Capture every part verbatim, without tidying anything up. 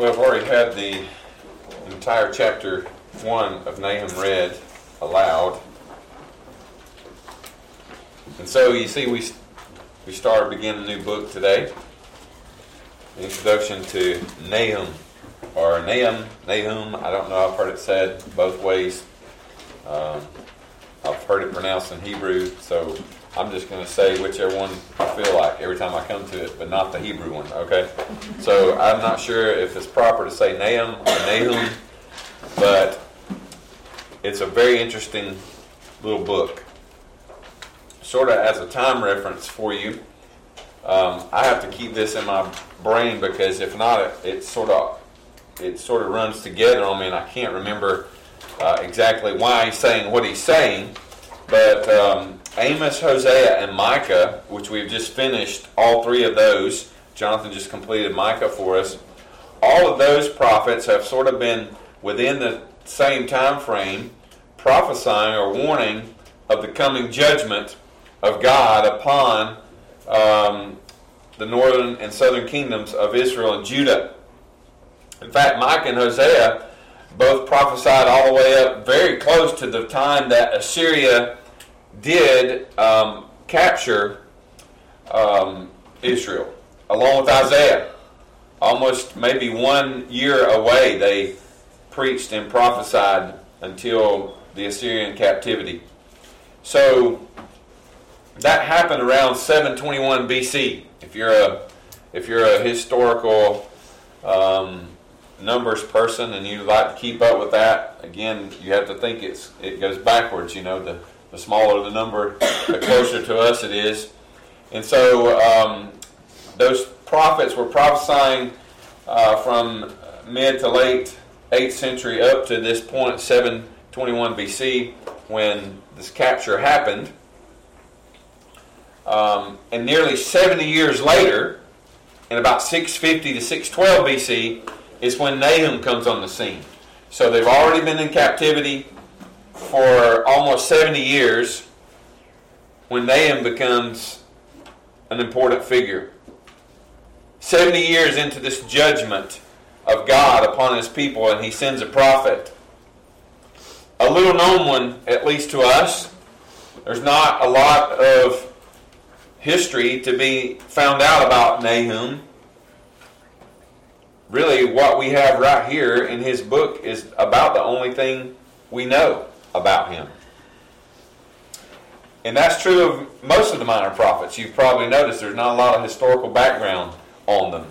We have already had the entire chapter one of Nahum read aloud. And so you see we we start begin a new book today. The introduction to Nahum, or Nahum, Nahum, I don't know, I've heard it said both ways. Um, I've heard it pronounced in Hebrew, so I'm just going to say whichever one I feel like every time I come to it, but not the Hebrew one, okay? So I'm not sure if it's proper to say Nahum or Nahum, but it's a very interesting little book. Sort of as a time reference for you, um, I have to keep this in my brain because if not, it, it sort of it sort of runs together on me and I can't remember uh, exactly why he's saying what he's saying, but... Um, Amos, Hosea, and Micah, which we've just finished, all three of those, Jonathan just completed Micah for us, all of those prophets have sort of been within the same time frame prophesying or warning of the coming judgment of God upon um, the northern and southern kingdoms of Israel and Judah. In fact, Micah and Hosea both prophesied all the way up very close to the time that Assyria did um, capture um, Israel, along with Isaiah. Almost maybe one year away, they preached and prophesied until the Assyrian captivity. So that happened around seven twenty-one B C. If you're a if you're a historical um, numbers person and you like to keep up with that, again, you have to think it's it goes backwards. You know the The smaller the number, the closer to us it is. And so um, those prophets were prophesying uh, from mid to late eighth century up to this point, seven twenty-one B C, when this capture happened. Um, and nearly seventy years later, in about six fifty to six twelve B C, is when Nahum comes on the scene. So they've already been in captivity for almost seventy years, when Nahum becomes an important figure. seventy years into this judgment of God upon his people, and he sends a prophet. A little known one, at least to us. There's not a lot of history to be found out about Nahum. Really, what we have right here in his book is about the only thing we know about him. And that's true of most of the minor prophets. You've probably noticed there's not a lot of historical background on them.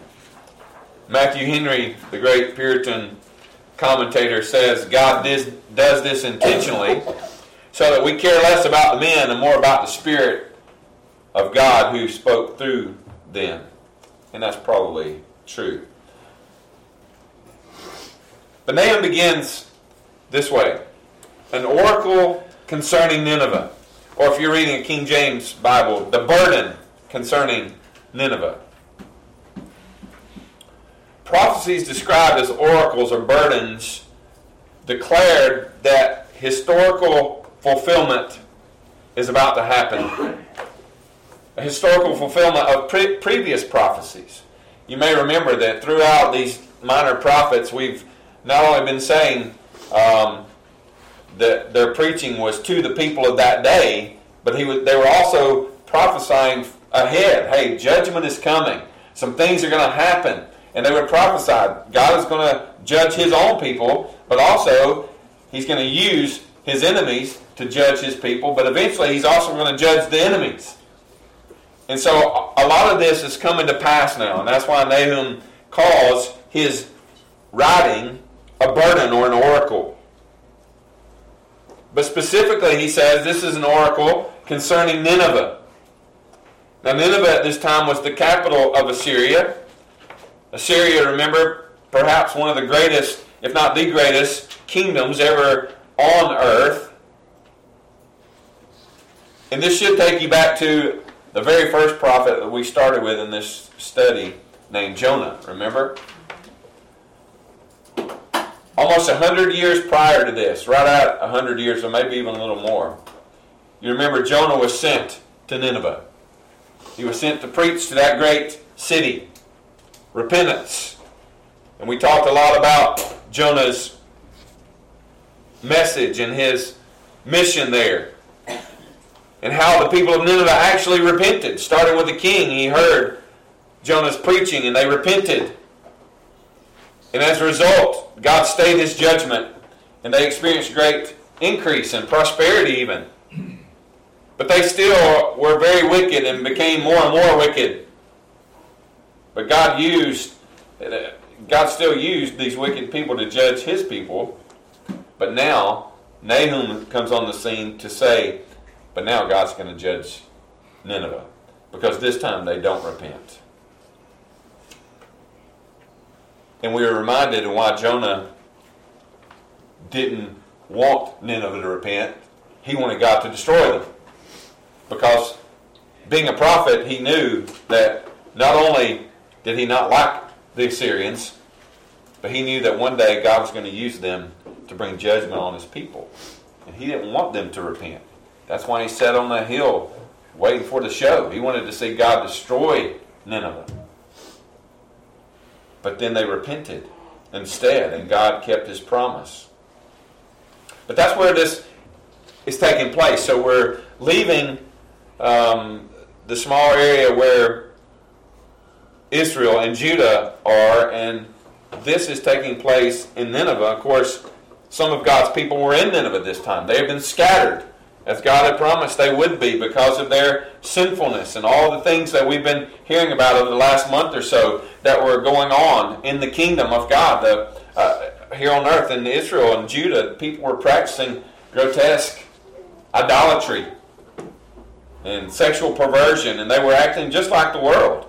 Matthew Henry, the great Puritan commentator, says God dis- does this intentionally so that we care less about the men and more about the Spirit of God who spoke through them. And that's probably true. But Nahum begins this way. An oracle concerning Nineveh. Or if you're reading a King James Bible, the burden concerning Nineveh. Prophecies described as oracles or burdens declared that historical fulfillment is about to happen. A historical fulfillment of pre- previous prophecies. You may remember that throughout these minor prophets, we've not only been saying... Um, that their preaching was to the people of that day, but he was, they were also prophesying ahead. Hey, judgment is coming. Some things are going to happen. And they would prophesy. God is going to judge his own people, but also he's going to use his enemies to judge his people, but eventually he's also going to judge the enemies. And so a lot of this is coming to pass now, and that's why Nahum calls his writing a burden or an oracle. But specifically, he says, this is an oracle concerning Nineveh. Now, Nineveh at this time was the capital of Assyria. Assyria, remember, perhaps one of the greatest, if not the greatest, kingdoms ever on earth. And this should take you back to the very first prophet that we started with in this study, named Jonah, remember? Almost one hundred years prior to this, right out one hundred years, or maybe even a little more, you remember Jonah was sent to Nineveh. He was sent to preach to that great city. Repentance. And we talked a lot about Jonah's message and his mission there, and how the people of Nineveh actually repented. Started with the king. He heard Jonah's preaching and they repented. And as a result, God stayed his judgment and they experienced great increase and prosperity even. But they still were very wicked and became more and more wicked. But God used, God still used these wicked people to judge his people. But now, Nahum comes on the scene to say, but now God's going to judge Nineveh, because this time they don't repent. And we are reminded of why Jonah didn't want Nineveh to repent. He wanted God to destroy them. Because being a prophet, he knew that not only did he not like the Assyrians, but he knew that one day God was going to use them to bring judgment on his people. And he didn't want them to repent. That's why he sat on the hill waiting for the show. He wanted to see God destroy Nineveh. But then they repented instead, and God kept his promise. But that's where this is taking place. So we're leaving um, the small area where Israel and Judah are, and this is taking place in Nineveh. Of course, some of God's people were in Nineveh this time. They have been scattered, as God had promised they would be, because of their sinfulness and all the things that we've been hearing about over the last month or so that were going on in the kingdom of God, the, uh, here on earth in Israel and Judah. People were practicing grotesque idolatry and sexual perversion, and they were acting just like the world.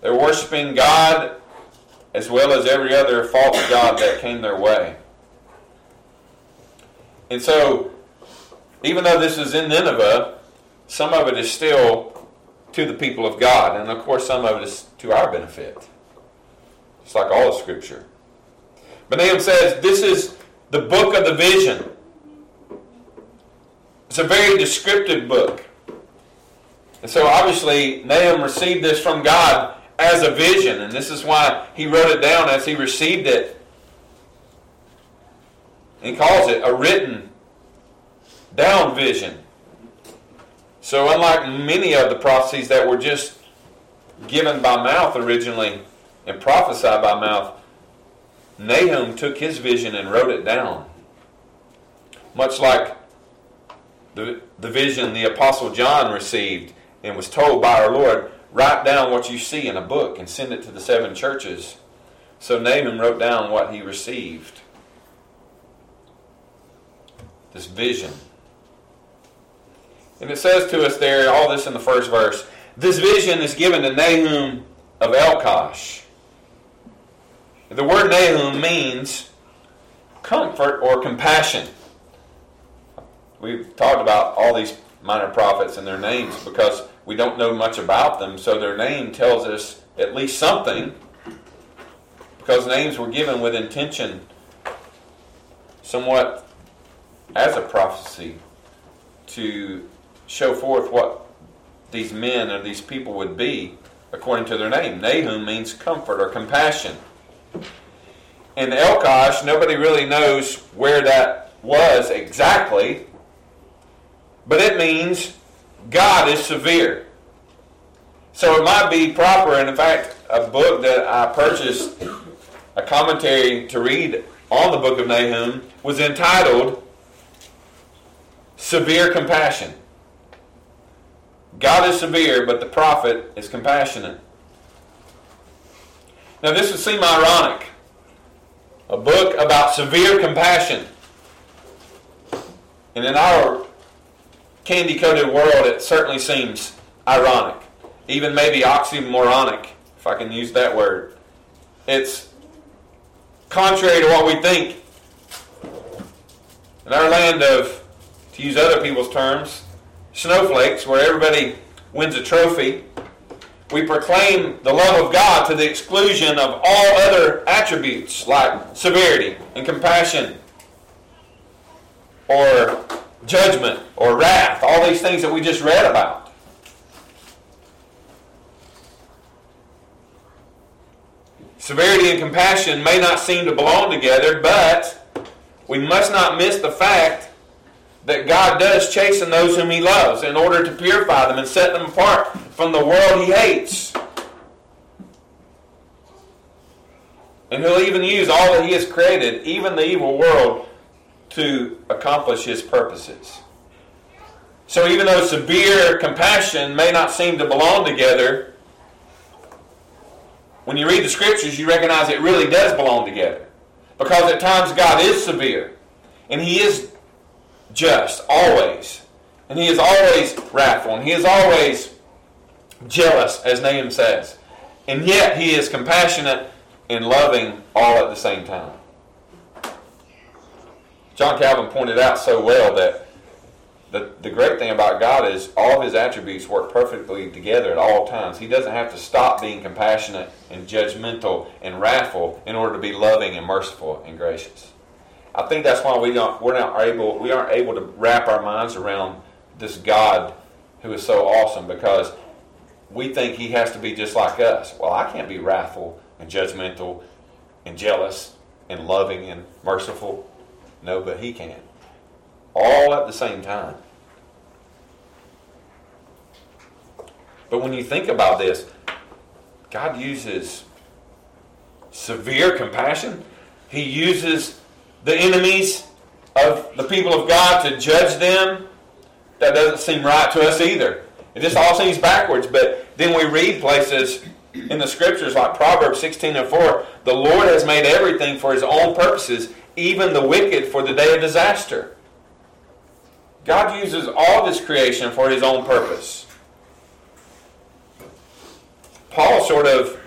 They were worshiping God as well as every other false god that came their way. And so, even though this is in Nineveh, some of it is still to the people of God. And of course, some of it is to our benefit. It's like all of Scripture. But Nahum says, this is the book of the vision. It's a very descriptive book. And so, obviously, Nahum received this from God as a vision. And this is why he wrote it down as he received it. He calls it a written down vision. So unlike many of the prophecies that were just given by mouth originally and prophesied by mouth, Nahum took his vision and wrote it down. Much like the, the vision the Apostle John received and was told by our Lord, write down what you see in a book and send it to the seven churches. So Nahum wrote down what he received. This vision. And it says to us there, all this in the first verse, this vision is given to Nahum of Elkosh. The word Nahum means comfort or compassion. We've talked about all these minor prophets and their names because we don't know much about them, so their name tells us at least something, because names were given with intention, somewhat as a prophecy, to show forth what these men or these people would be according to their name. Nahum means comfort or compassion. And Elkosh, nobody really knows where that was exactly, but it means God is severe. So it might be proper, and in fact, a book that I purchased, a commentary to read on the book of Nahum, was entitled Severe Compassion. God is severe, but the prophet is compassionate. Now this would seem ironic. A book about severe compassion. And in our candy-coated world, it certainly seems ironic. Even maybe oxymoronic, if I can use that word. It's contrary to what we think. In our land of, to use other people's terms, snowflakes, where everybody wins a trophy, we proclaim the love of God to the exclusion of all other attributes like severity and compassion or judgment or wrath, all these things that we just read about. Severity and compassion may not seem to belong together, but we must not miss the fact that God does chasten those whom He loves in order to purify them and set them apart from the world He hates. And He'll even use all that He has created, even the evil world, to accomplish His purposes. So even though severe compassion may not seem to belong together, when you read the Scriptures, you recognize it really does belong together. Because at times God is severe, and He is just, always. And He is always wrathful, and He is always jealous, as Nahum says. And yet He is compassionate and loving all at the same time. John Calvin pointed out so well that the, the great thing about God is all of His attributes work perfectly together at all times. He doesn't have to stop being compassionate and judgmental and wrathful in order to be loving and merciful and gracious. I think that's why we don't, we're not able, we aren't able to wrap our minds around this God who is so awesome, because we think He has to be just like us. Well, I can't be wrathful and judgmental and jealous and loving and merciful. No, but He can. All at the same time. But when you think about this, God uses severe compassion. He uses the enemies of the people of God to judge them. That doesn't seem right to us either. It just all seems backwards. But then we read places in the Scriptures, like Proverbs sixteen and four, the Lord has made everything for His own purposes, even the wicked for the day of disaster. God uses all this creation for His own purpose. Paul, sort of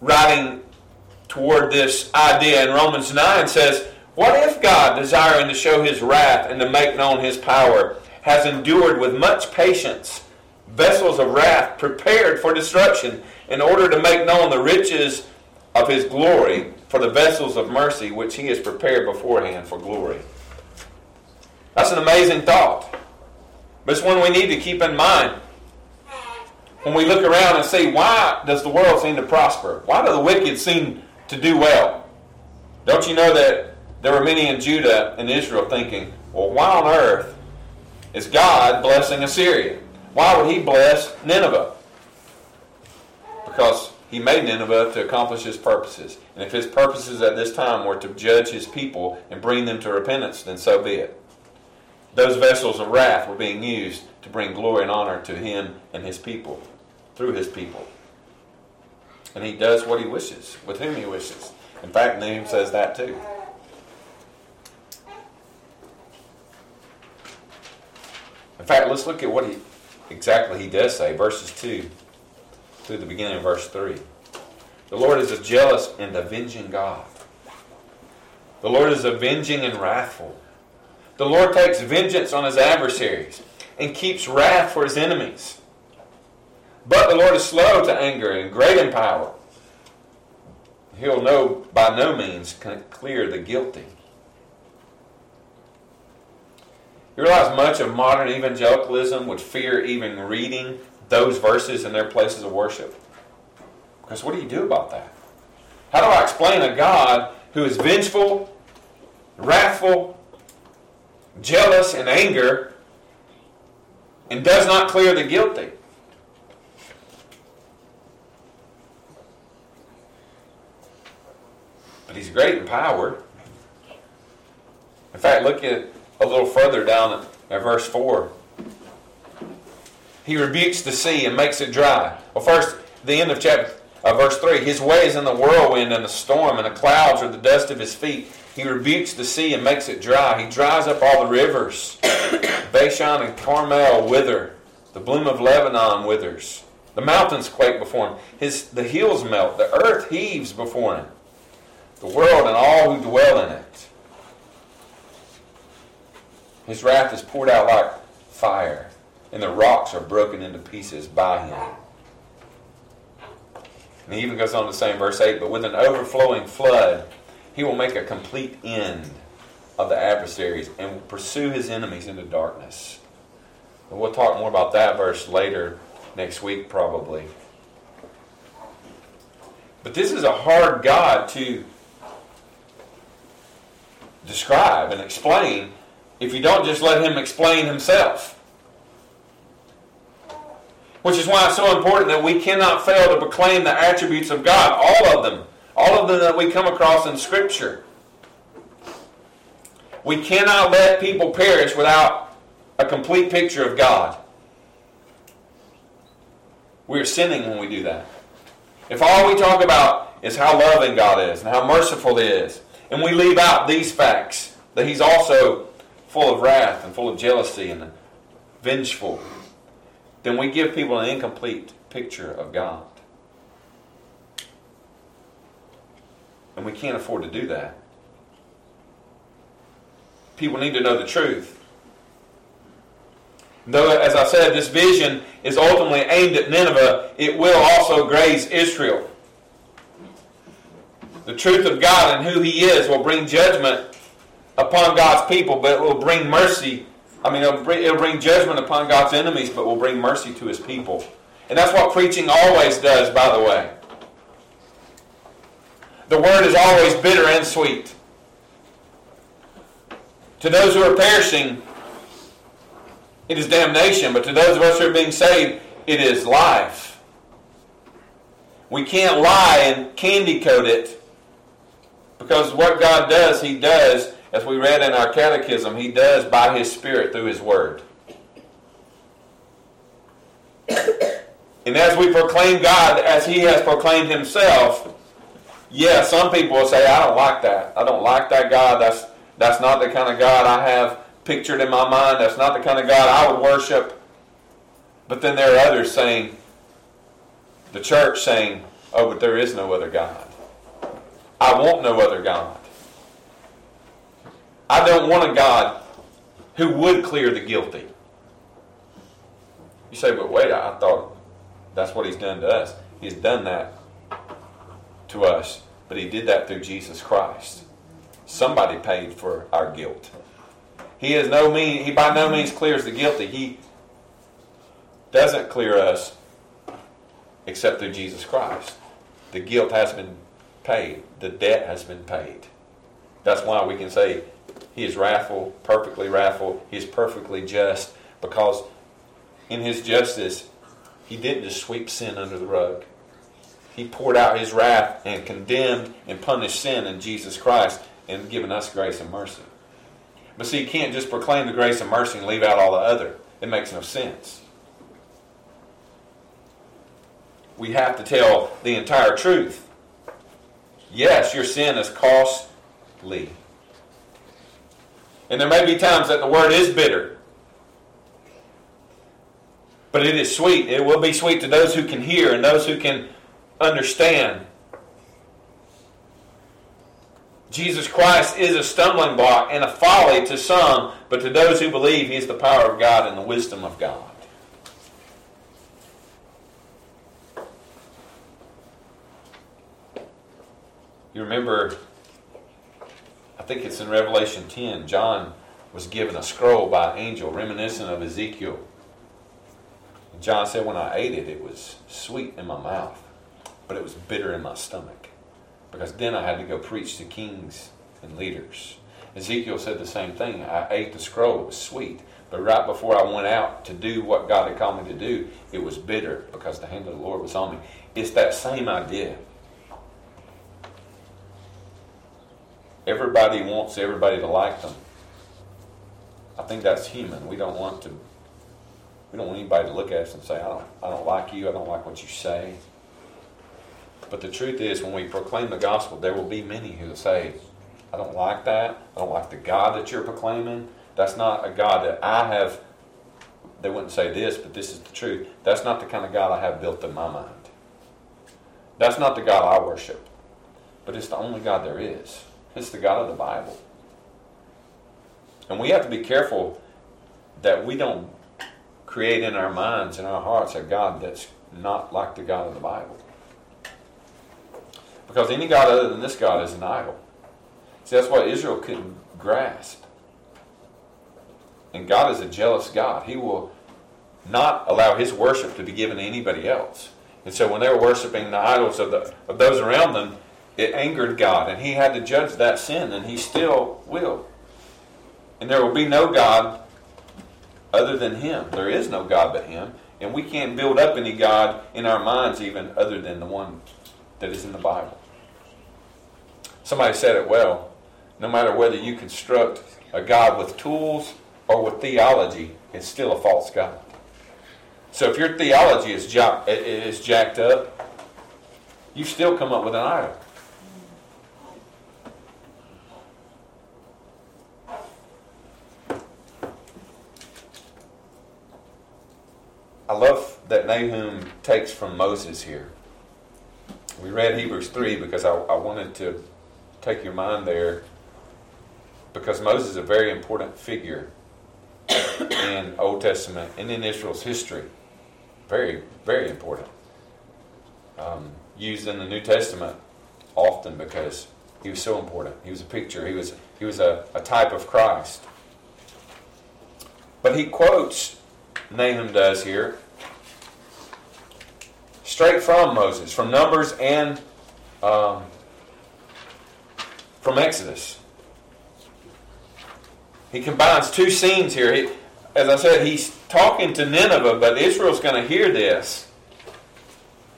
writing toward this idea in Romans nine, says, what if God, desiring to show His wrath and to make known His power, has endured with much patience vessels of wrath prepared for destruction, in order to make known the riches of His glory for the vessels of mercy which He has prepared beforehand for glory? That's an amazing thought. But it's one we need to keep in mind when we look around and see, why does the world seem to prosper? Why do the wicked seem to do well? Don't you know that there were many in Judah and Israel thinking, well, why on earth is God blessing Assyria? Why would He bless Nineveh? Because He made Nineveh to accomplish His purposes. And if His purposes at this time were to judge His people and bring them to repentance, then so be it. Those vessels of wrath were being used to bring glory and honor to Him and His people, through His people. And He does what He wishes, with whom He wishes. In fact, Nahum says that too. In fact, let's look at what he... Exactly, he does say, verses two through the beginning of verse three. The Lord is a jealous and avenging God. The Lord is avenging and wrathful. The Lord takes vengeance on His adversaries and keeps wrath for His enemies. But the Lord is slow to anger and great in power. He'll no, by no means clear the guilty. You realize much of modern evangelicalism would fear even reading those verses in their places of worship? Because what do you do about that? How do I explain a God who is vengeful, wrathful, jealous, and anger, and does not clear the guilty? But He's great in power. In fact, look at a little further down at verse four. He rebukes the sea and makes it dry. Well, first, the end of chapter uh, verse three. His way is in the whirlwind and the storm, and the clouds are the dust of His feet. He rebukes the sea and makes it dry. He dries up all the rivers. Bashan and Carmel wither. The bloom of Lebanon withers. The mountains quake before Him. His, the hills melt. The earth heaves before Him. The world and all who dwell in it. His wrath is poured out like fire, and the rocks are broken into pieces by Him. And he even goes on to say in verse eight, but with an overflowing flood, He will make a complete end of the adversaries and will pursue His enemies into darkness. And we'll talk more about that verse later next week, probably. But this is a hard God to describe and explain if you don't just let him explain himself. Which is why it's so important that we cannot fail to proclaim the attributes of God, all of them, all of them that we come across in Scripture. We cannot let people perish without a complete picture of God. We are sinning when we do that. If all we talk about is how loving God is and how merciful He is, and we leave out these facts, that He's also full of wrath and full of jealousy and vengeful, then we give people an incomplete picture of God. And we can't afford to do that. People need to know the truth. Though, as I said, this vision is ultimately aimed at Nineveh, it will also graze Israel. The truth of God and who He is will bring judgment upon God's people, but it will bring mercy I mean, it'll bring, it'll bring judgment upon God's enemies, but will bring mercy to His people. And that's what preaching always does, by the way. The word is always bitter and sweet. To those who are perishing, it is damnation, but to those of us who are being saved, it is life. We can't lie and candy coat it, because what God does, He does. As we read in our catechism, He does by His Spirit through His Word. And as we proclaim God as He has proclaimed Himself, yeah, some people will say, I don't like that. I don't like that God. That's, that's not the kind of God I have pictured in my mind. That's not the kind of God I would worship. But then there are others saying, the church saying, oh, but there is no other God. I want no other God. I don't want a God who would clear the guilty. You say, but wait, I thought that's what He's done to us. He's done that to us, but He did that through Jesus Christ. Somebody paid for our guilt. He is no mean. He by no means clears the guilty. He doesn't clear us except through Jesus Christ. The guilt has been paid. The debt has been paid. That's why we can say, He is wrathful, perfectly wrathful. He is perfectly just, because in His justice, He didn't just sweep sin under the rug. He poured out His wrath and condemned and punished sin in Jesus Christ and given us grace and mercy. But see, you can't just proclaim the grace and mercy and leave out all the other. It makes no sense. We have to tell the entire truth. Yes, your sin is costly. And there may be times that the word is bitter. But it is sweet. It will be sweet to those who can hear and those who can understand. Jesus Christ is a stumbling block and a folly to some, but to those who believe, He is the power of God and the wisdom of God. You remember, I think it's in Revelation ten, John was given a scroll by an angel reminiscent of Ezekiel. And John said, when I ate it, it was sweet in my mouth, but it was bitter in my stomach, because then I had to go preach to kings and leaders. Ezekiel said the same thing. I ate the scroll, it was sweet, but right before I went out to do what God had called me to do, it was bitter because the hand of the Lord was on me. It's that same idea. Everybody wants everybody to like them. I think that's human. We don't want to. We don't want anybody to look at us and say, "I don't, I don't like you. I don't like what you say." But the truth is, when we proclaim the gospel, there will be many who will say, "I don't like that. I don't like the God that you're proclaiming. That's not a God that I have." They wouldn't say this, but this is the truth. That's not the kind of God I have built in my mind. That's not the God I worship. But it's the only God there is. It's the God of the Bible. And we have to be careful that we don't create in our minds and our hearts a God that's not like the God of the Bible. Because any God other than this God is an idol. See, that's what Israel couldn't grasp. And God is a jealous God. He will not allow His worship to be given to anybody else. And so when they were worshiping the idols of, the, of those around them, it angered God, and he had to judge that sin, and he still will. And there will be no God other than him. There is no God but him, and we can't build up any God in our minds even other than the one that is in the Bible. Somebody said it well. No matter whether you construct a God with tools or with theology, it's still a false God. So if your theology is jacked, is jacked up, you still come up with an idol. I love that Nahum takes from Moses here. We read Hebrews three because I, I wanted to take your mind there, because Moses is a very important figure in Old Testament and in Israel's history. Very, very important. Um, used in the New Testament often because he was so important. He was a picture. He was he was a, a type of Christ. But he quotes, Nahum does here, straight from Moses, from Numbers and um, from Exodus. He combines two scenes here. He, as I said, he's talking to Nineveh, but Israel's going to hear this.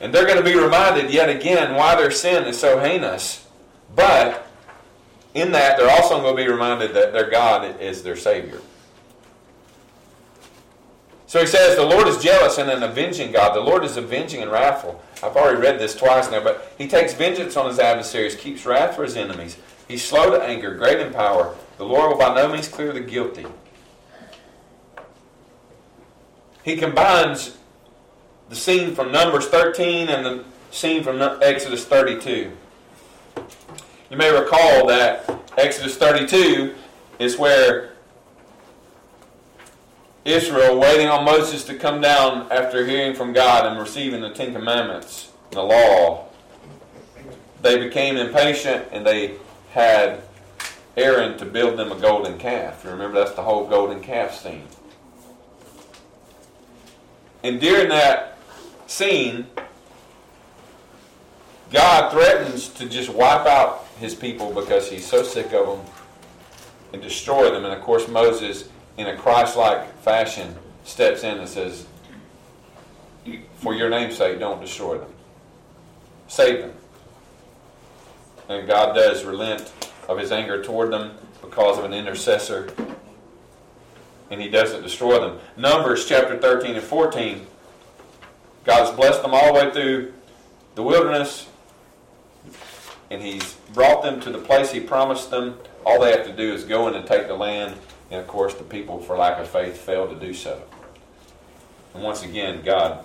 And they're going to be reminded yet again why their sin is so heinous. But in that, they're also going to be reminded that their God is their Savior. So he says, the Lord is jealous and an avenging God. The Lord is avenging and wrathful. I've already read this twice now, but he takes vengeance on his adversaries, keeps wrath for his enemies. He's slow to anger, great in power. The Lord will by no means clear the guilty. He combines the scene from Numbers thirteen and the scene from Exodus thirty-two. You may recall that Exodus thirty-two is where Israel, waiting on Moses to come down after hearing from God and receiving the Ten Commandments, the law, they became impatient and they had Aaron to build them a golden calf. You remember, that's the whole golden calf scene. And during that scene, God threatens to just wipe out his people because he's so sick of them and destroy them. And of course, Moses, in a Christ-like fashion, steps in and says, for your name's sake, don't destroy them. Save them. And God does relent of his anger toward them because of an intercessor, and he doesn't destroy them. Numbers chapter thirteen and fourteen, God's blessed them all the way through the wilderness, and he's brought them to the place he promised them. All they have to do is go in and take the land, and of course the people, for lack of faith, failed to do so. And once again, God,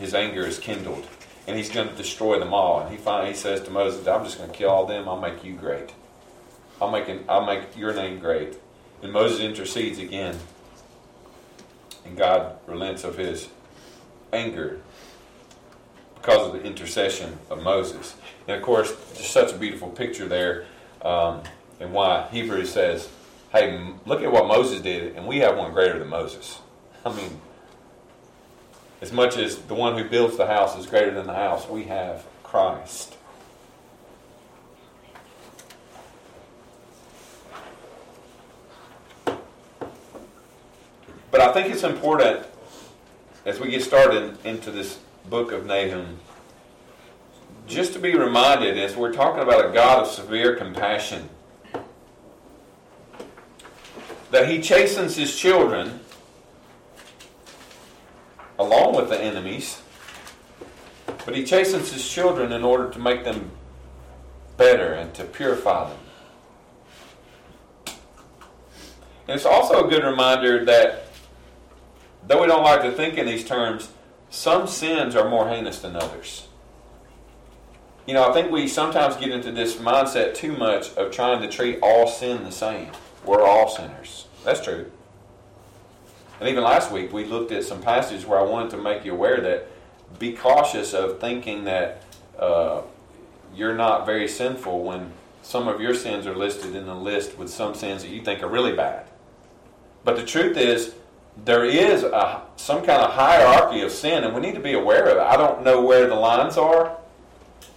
his anger is kindled, and he's going to destroy them all. And he finally he says to Moses, I'm just going to kill all them, I'll make you great. I'll make, an, I'll make your name great. And Moses intercedes again. And God relents of his anger because of the intercession of Moses. And of course, just such a beautiful picture there. Um, and why Hebrews says, hey, look at what Moses did, and we have one greater than Moses. I mean, as much as the one who builds the house is greater than the house, we have Christ. But I think it's important, as we get started into this book of Nahum, just to be reminded, as we're talking about a God of severe compassion, that he chastens his children along with the enemies, but he chastens his children in order to make them better and to purify them. And it's also a good reminder that, though we don't like to think in these terms, some sins are more heinous than others. You know, I think we sometimes get into this mindset too much of trying to treat all sin the same. We're all sinners. That's true. And even last week, we looked at some passages where I wanted to make you aware that be cautious of thinking that uh, you're not very sinful when some of your sins are listed in the list with some sins that you think are really bad. But the truth is, there is a, some kind of hierarchy of sin, and we need to be aware of it. I don't know where the lines are,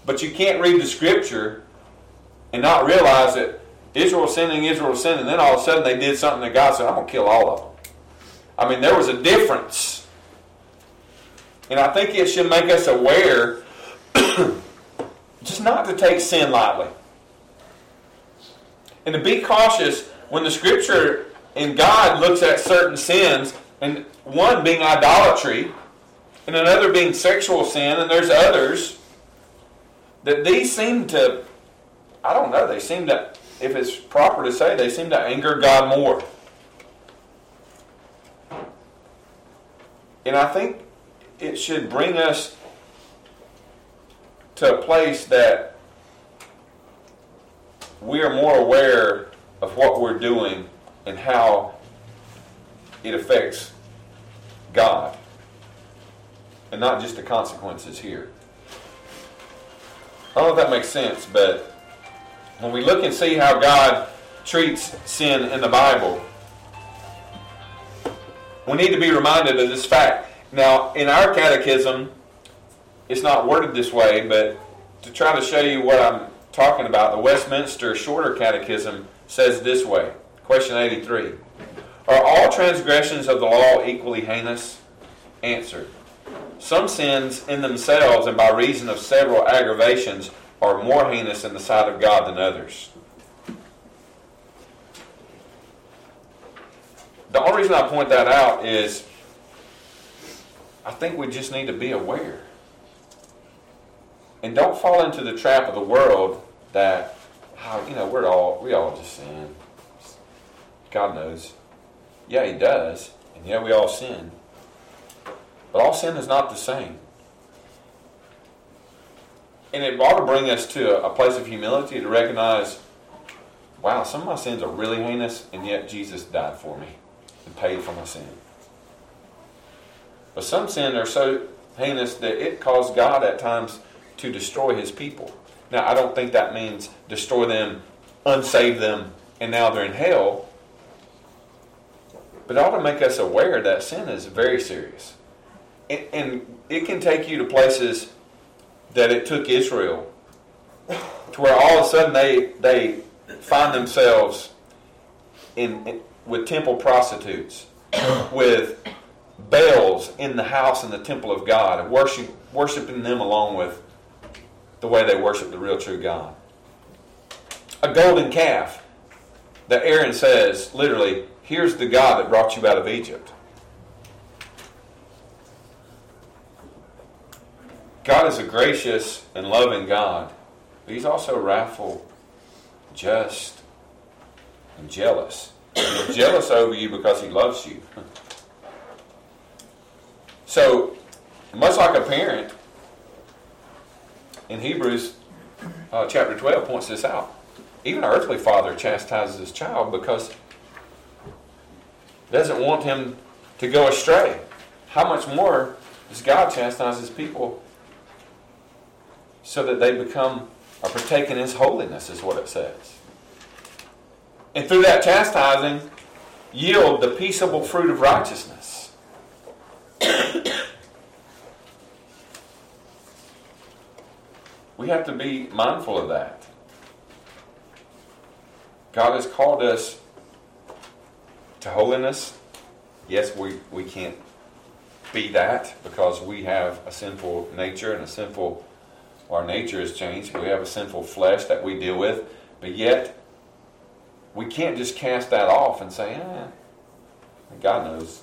but you can't read the Scripture and not realize that Israel sinning, Israel sinning, and then all of a sudden they did something that God said, I'm going to kill all of them. I mean, there was a difference. And I think it should make us aware just not to take sin lightly. And to be cautious when the Scripture and God looks at certain sins, and one being idolatry, and another being sexual sin, and there's others, that these seem to, I don't know, they seem to, if it's proper to say, they seem to anger God more. And I think it should bring us to a place that we are more aware of what we're doing and how it affects God, and not just the consequences here. I don't know if that makes sense, but when we look and see how God treats sin in the Bible, we need to be reminded of this fact. Now, in our catechism, it's not worded this way, but to try to show you what I'm talking about, the Westminster Shorter Catechism says this way. Question eighty-three. Are all transgressions of the law equally heinous? Answer. Some sins in themselves and by reason of several aggravations are more heinous in the sight of God than others. The only reason I point that out is I think we just need to be aware. And don't fall into the trap of the world that, oh, you know, we're all, we all just sin. God knows. Yeah, He does. And yeah, we all sin. But all sin is not the same. And it ought to bring us to a place of humility to recognize, wow, some of my sins are really heinous, and yet Jesus died for me and paid for my sin. But some sins are so heinous that it caused God at times to destroy His people. Now, I don't think that means destroy them, unsave them, and now they're in hell. But it ought to make us aware that sin is very serious. And, and it can take you to places that it took Israel, to where all of a sudden they they find themselves in, in with temple prostitutes, with Baals in the house and the temple of God, and worship, worshiping them along with the way they worship the real true God. A golden calf that Aaron says, literally, here's the God that brought you out of Egypt. God is a gracious and loving God, but He's also wrathful, just, and jealous. He's jealous over you because He loves you. So, much like a parent, in Hebrews uh, chapter twelve points this out. Even our earthly father chastises his child because he doesn't want him to go astray. How much more does God chastise His people so that they become or partake in His holiness, is what it says. And through that chastising, yield the peaceable fruit of righteousness. We have to be mindful of that. God has called us to holiness. Yes, we, we can't be that because we have a sinful nature and a sinful our nature has changed. We have a sinful flesh that we deal with. But yet, we can't just cast that off and say, eh, God knows.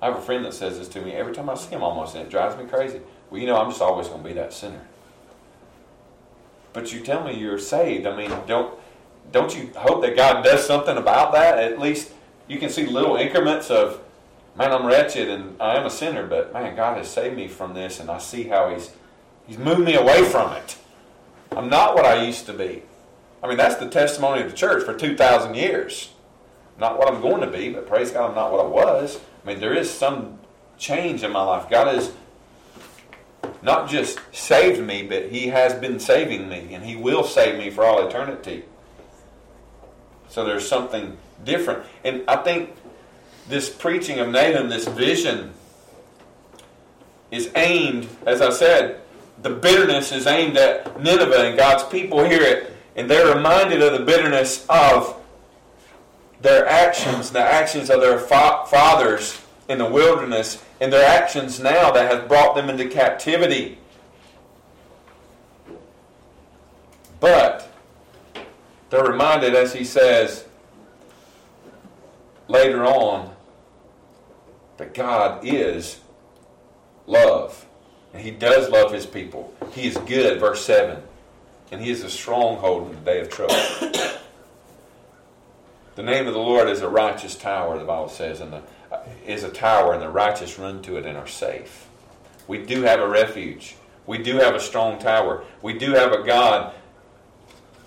I have a friend that says this to me every time I see him almost, and it drives me crazy. Well, you know, I'm just always going to be that sinner. But you tell me you're saved. I mean, don't don't you hope that God does something about that? At least you can see little increments of, man, I'm wretched and I am a sinner, but man, God has saved me from this, and I see how He's He's moved me away from it. I'm not what I used to be. I mean, that's the testimony of the church for two thousand years. Not what I'm going to be, but praise God, I'm not what I was. I mean, there is some change in my life. God has not just saved me, but He has been saving me, and He will save me for all eternity. So there's something different. And I think this preaching of Nahum, this vision, is aimed, as I said, the bitterness is aimed at Nineveh, and God's people hear it, and they're reminded of the bitterness of their actions, the actions of their fa- fathers in the wilderness, and their actions now that have brought them into captivity. But they're reminded, as he says later on, that God is love. And he does love his people. He is good, verse seven. And he is a stronghold in the day of trouble. The name of the Lord is a righteous tower, the Bible says, and the, is a tower, and the righteous run to it and are safe. We do have a refuge. We do have a strong tower. We do have a God.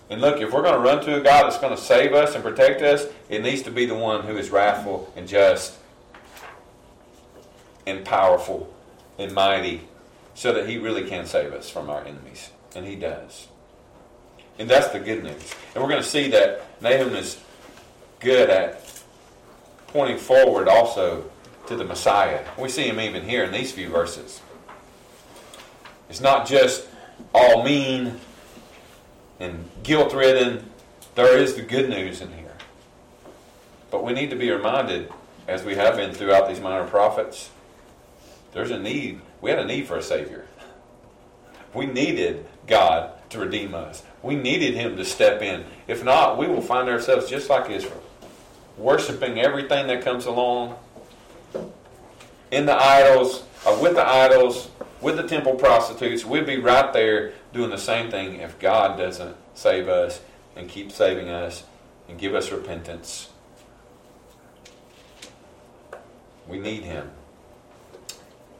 And look, if we're going to run to a God that's going to save us and protect us, it needs to be the one who is wrathful and just and powerful and mighty, so that he really can save us from our enemies. And he does. And that's the good news. And we're going to see that Nahum is good at pointing forward also to the Messiah. We see him even here in these few verses. It's not just all mean and guilt-ridden. There is the good news in here. But we need to be reminded, as we have been throughout these minor prophets, there's a need. We had a need for a Savior. We needed God to redeem us. We needed Him to step in. If not, we will find ourselves just like Israel, worshiping everything that comes along, in the idols, or with the idols, with the temple prostitutes. We'd be right there doing the same thing if God doesn't save us and keep saving us and give us repentance. We need Him.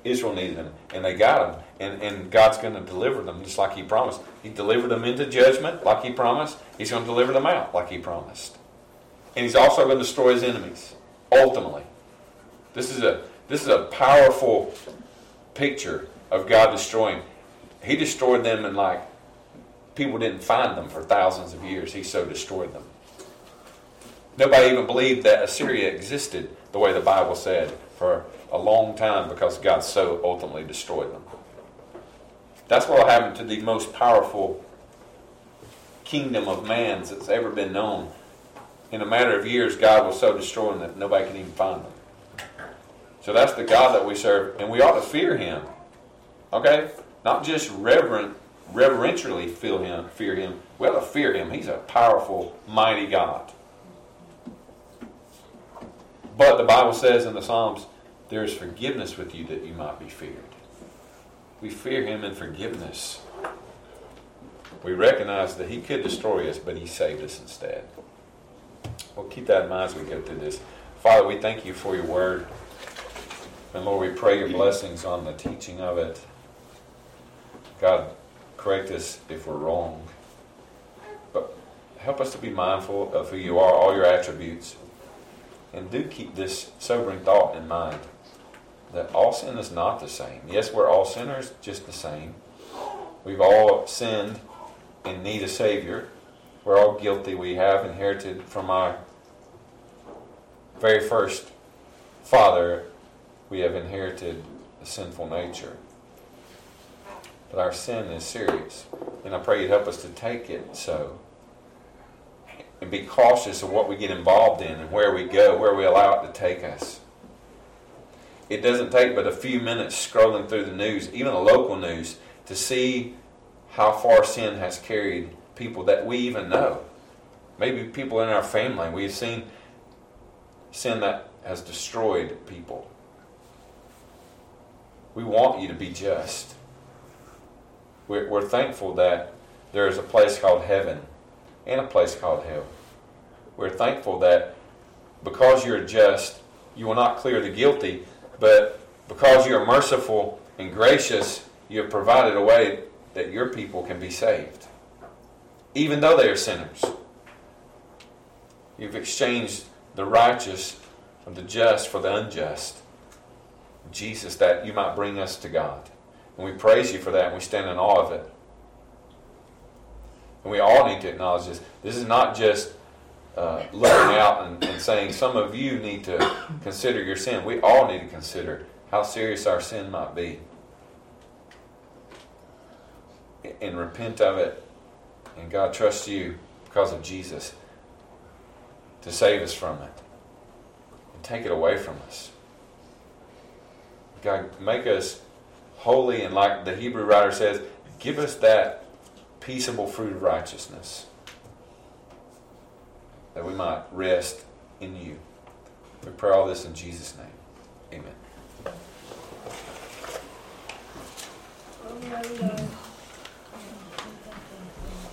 Israel needed him, and they got him, and, and God's going to deliver them just like he promised. He delivered them into judgment like he promised. He's going to deliver them out like he promised. And he's also going to destroy his enemies, ultimately. This is a this is a powerful picture of God destroying. He destroyed them, and like people didn't find them for thousands of years. He so destroyed them. Nobody even believed that Assyria existed the way the Bible said for a long time, because God so ultimately destroyed them. That's what happened to the most powerful kingdom of man that's ever been known. In a matter of years, God will so destroy them that nobody can even find them. So that's the God that we serve, and we ought to fear Him. Okay? Not just reverent, reverentially feel Him, fear Him. We ought to fear Him. He's a powerful, mighty God. But the Bible says in the Psalms, there is forgiveness with you that you might be feared. We fear Him in forgiveness. We recognize that He could destroy us, but He saved us instead. Well, keep that in mind as we go through this. Father, we thank you for your word. And Lord, we pray your blessings on the teaching of it. God, correct us if we're wrong. But help us to be mindful of who you are, all your attributes. And do keep this sobering thought in mind, that all sin is not the same. Yes, we're all sinners, just the same. We've all sinned and need a Savior. We're all guilty. We have inherited from our very first father, we have inherited a sinful nature. But our sin is serious. And I pray you'd help us to take it so, and be cautious of what we get involved in and where we go, where we allow it to take us. It doesn't take but a few minutes scrolling through the news, even the local news, to see how far sin has carried people that we even know. Maybe people in our family. We've seen sin that has destroyed people. We want you to be just. We're, we're thankful that there is a place called heaven and a place called hell. We're thankful that because you're just, you will not clear the guilty, but because you're merciful and gracious, you have provided a way that your people can be saved, even though they are sinners. You've exchanged the righteous and the just for the unjust. Jesus, that you might bring us to God. And we praise you for that, and we stand in awe of it. And we all need to acknowledge this. This is not just uh, looking out and, and saying, some of you need to consider your sin. We all need to consider how serious our sin might be and repent of it. And God trusts you because of Jesus to save us from it and take it away from us. God, make us holy, and like the Hebrew writer says, give us that peaceable fruit of righteousness that we might rest in you. We pray all this in Jesus' name. Amen.